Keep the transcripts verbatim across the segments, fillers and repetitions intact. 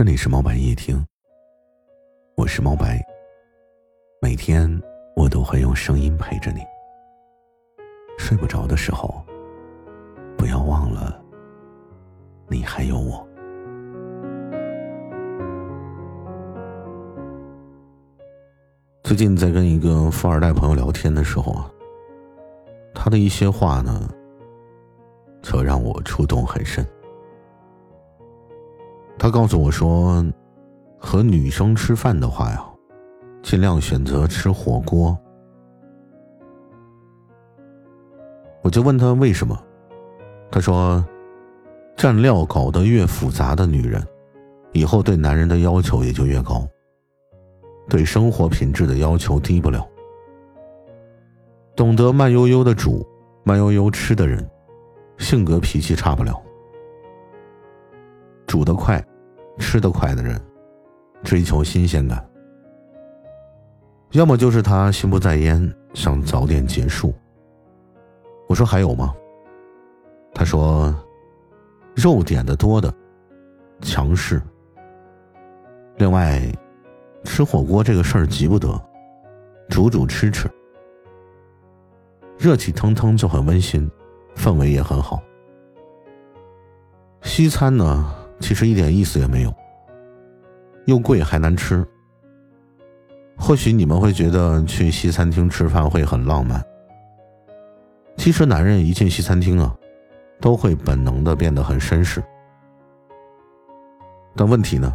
这里是猫白夜听，我是猫白，每天我都会用声音陪着你。睡不着的时候，不要忘了你还有我。最近在跟一个富二代朋友聊天的时候啊，他的一些话呢则让我触动很深。他告诉我说，和女生吃饭的话呀，尽量选择吃火锅。我就问他为什么，他说蘸料搞得越复杂的女人，以后对男人的要求也就越高，对生活品质的要求低不了。懂得慢悠悠的煮，慢悠悠吃的人，性格脾气差不了。煮得快，吃得快的人，追求新鲜感。要么就是他心不在焉，想早点结束。我说还有吗？他说，肉点的多的，强势。另外，吃火锅这个事儿急不得，煮煮吃吃。热气腾腾就很温馨，氛围也很好。西餐呢，其实一点意思也没有，又贵还难吃。或许你们会觉得去西餐厅吃饭会很浪漫，其实男人一进西餐厅啊，都会本能的变得很绅士。但问题呢，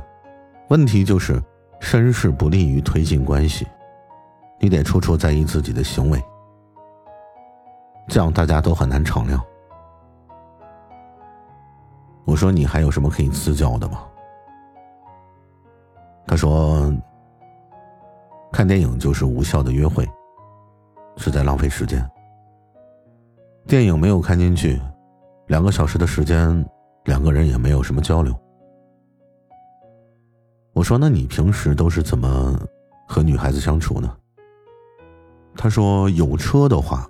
问题就是绅士不利于推进关系，你得处处在意自己的行为，这样大家都很难敞亮。我说你还有什么可以私教的吗？他说，看电影就是无效的约会，是在浪费时间。电影没有看进去，两个小时的时间，两个人也没有什么交流。我说那你平时都是怎么和女孩子相处呢？他说有车的话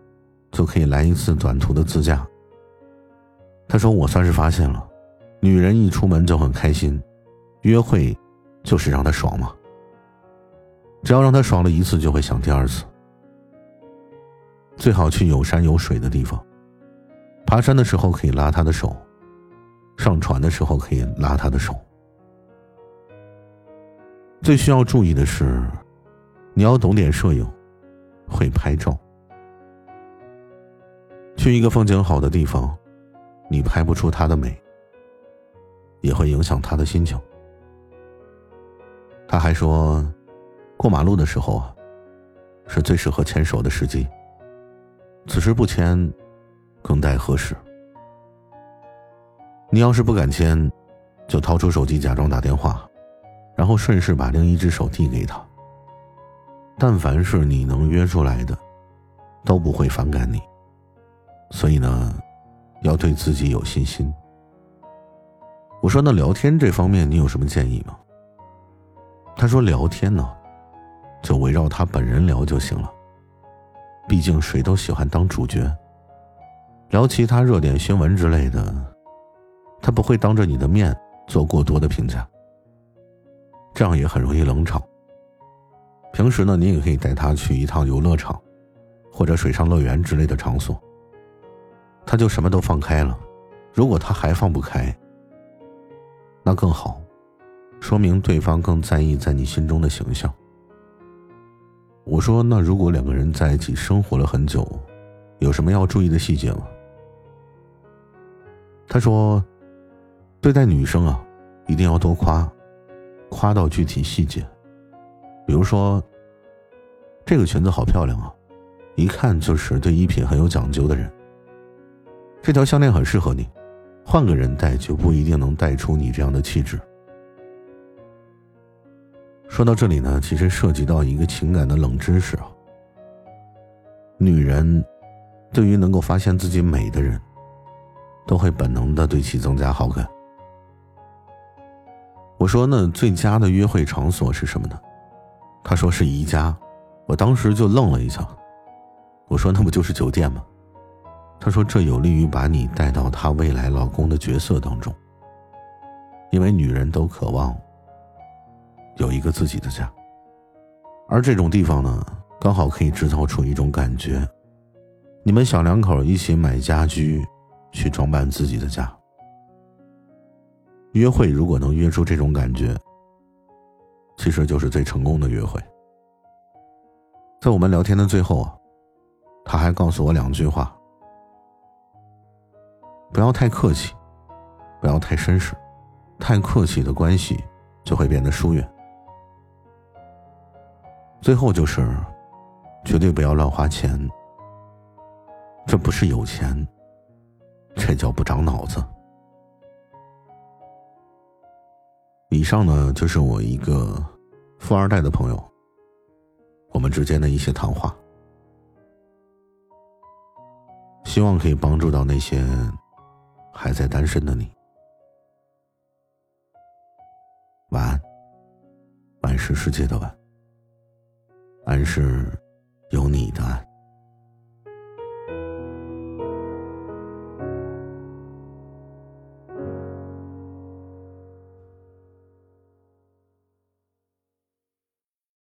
就可以来一次短途的自驾。他说我算是发现了，女人一出门就很开心，约会就是让她爽嘛，只要让她爽了一次就会想第二次。最好去有山有水的地方，爬山的时候可以拉她的手，上船的时候可以拉她的手。最需要注意的是，你要懂点摄影，会拍照。去一个风景好的地方，你拍不出它的美，也会影响它的心情。他还说，过马路的时候啊，是最适合牵手的时机，此时不牵，更待何时？你要是不敢牵，就掏出手机假装打电话，然后顺势把另一只手递给他。但凡是你能约出来的，都不会反感你。所以呢，要对自己有信心。我说那聊天这方面你有什么建议吗？他说聊天呢，就围绕他本人聊就行了，毕竟谁都喜欢当主角。聊其他热点新闻之类的，他不会当着你的面做过多的评价，这样也很容易冷场。平时呢，你也可以带他去一趟游乐场或者水上乐园之类的场所，他就什么都放开了。如果他还放不开，那更好，说明对方更在意在你心中的形象。我说那如果两个人在一起生活了很久，有什么要注意的细节吗？他说对待女生啊，一定要多夸，夸到具体细节。比如说，这个裙子好漂亮啊，一看就是对衣品很有讲究的人。这条项链很适合你，换个人戴就不一定能带出你这样的气质。说到这里呢，其实涉及到一个情感的冷知识啊。女人对于能够发现自己美的人，都会本能的对其增加好感。我说那最佳的约会场所是什么呢？他说是宜家。我当时就愣了一下，我说那不就是酒店吗？他说这有利于把你带到她未来老公的角色当中，因为女人都渴望有一个自己的家。而这种地方呢，刚好可以制造出一种感觉，你们小两口一起买家居，去装扮自己的家。约会如果能约出这种感觉，其实就是最成功的约会。在我们聊天的最后啊，他还告诉我两句话：不要太客气，不要太绅士，太客气的关系就会变得疏远。最后就是绝对不要乱花钱，这不是有钱，这叫不长脑子。以上呢，就是我一个富二代的朋友，我们之间的一些谈话，希望可以帮助到那些还在单身的你。晚安，晚是世界的晚，安是有你的安。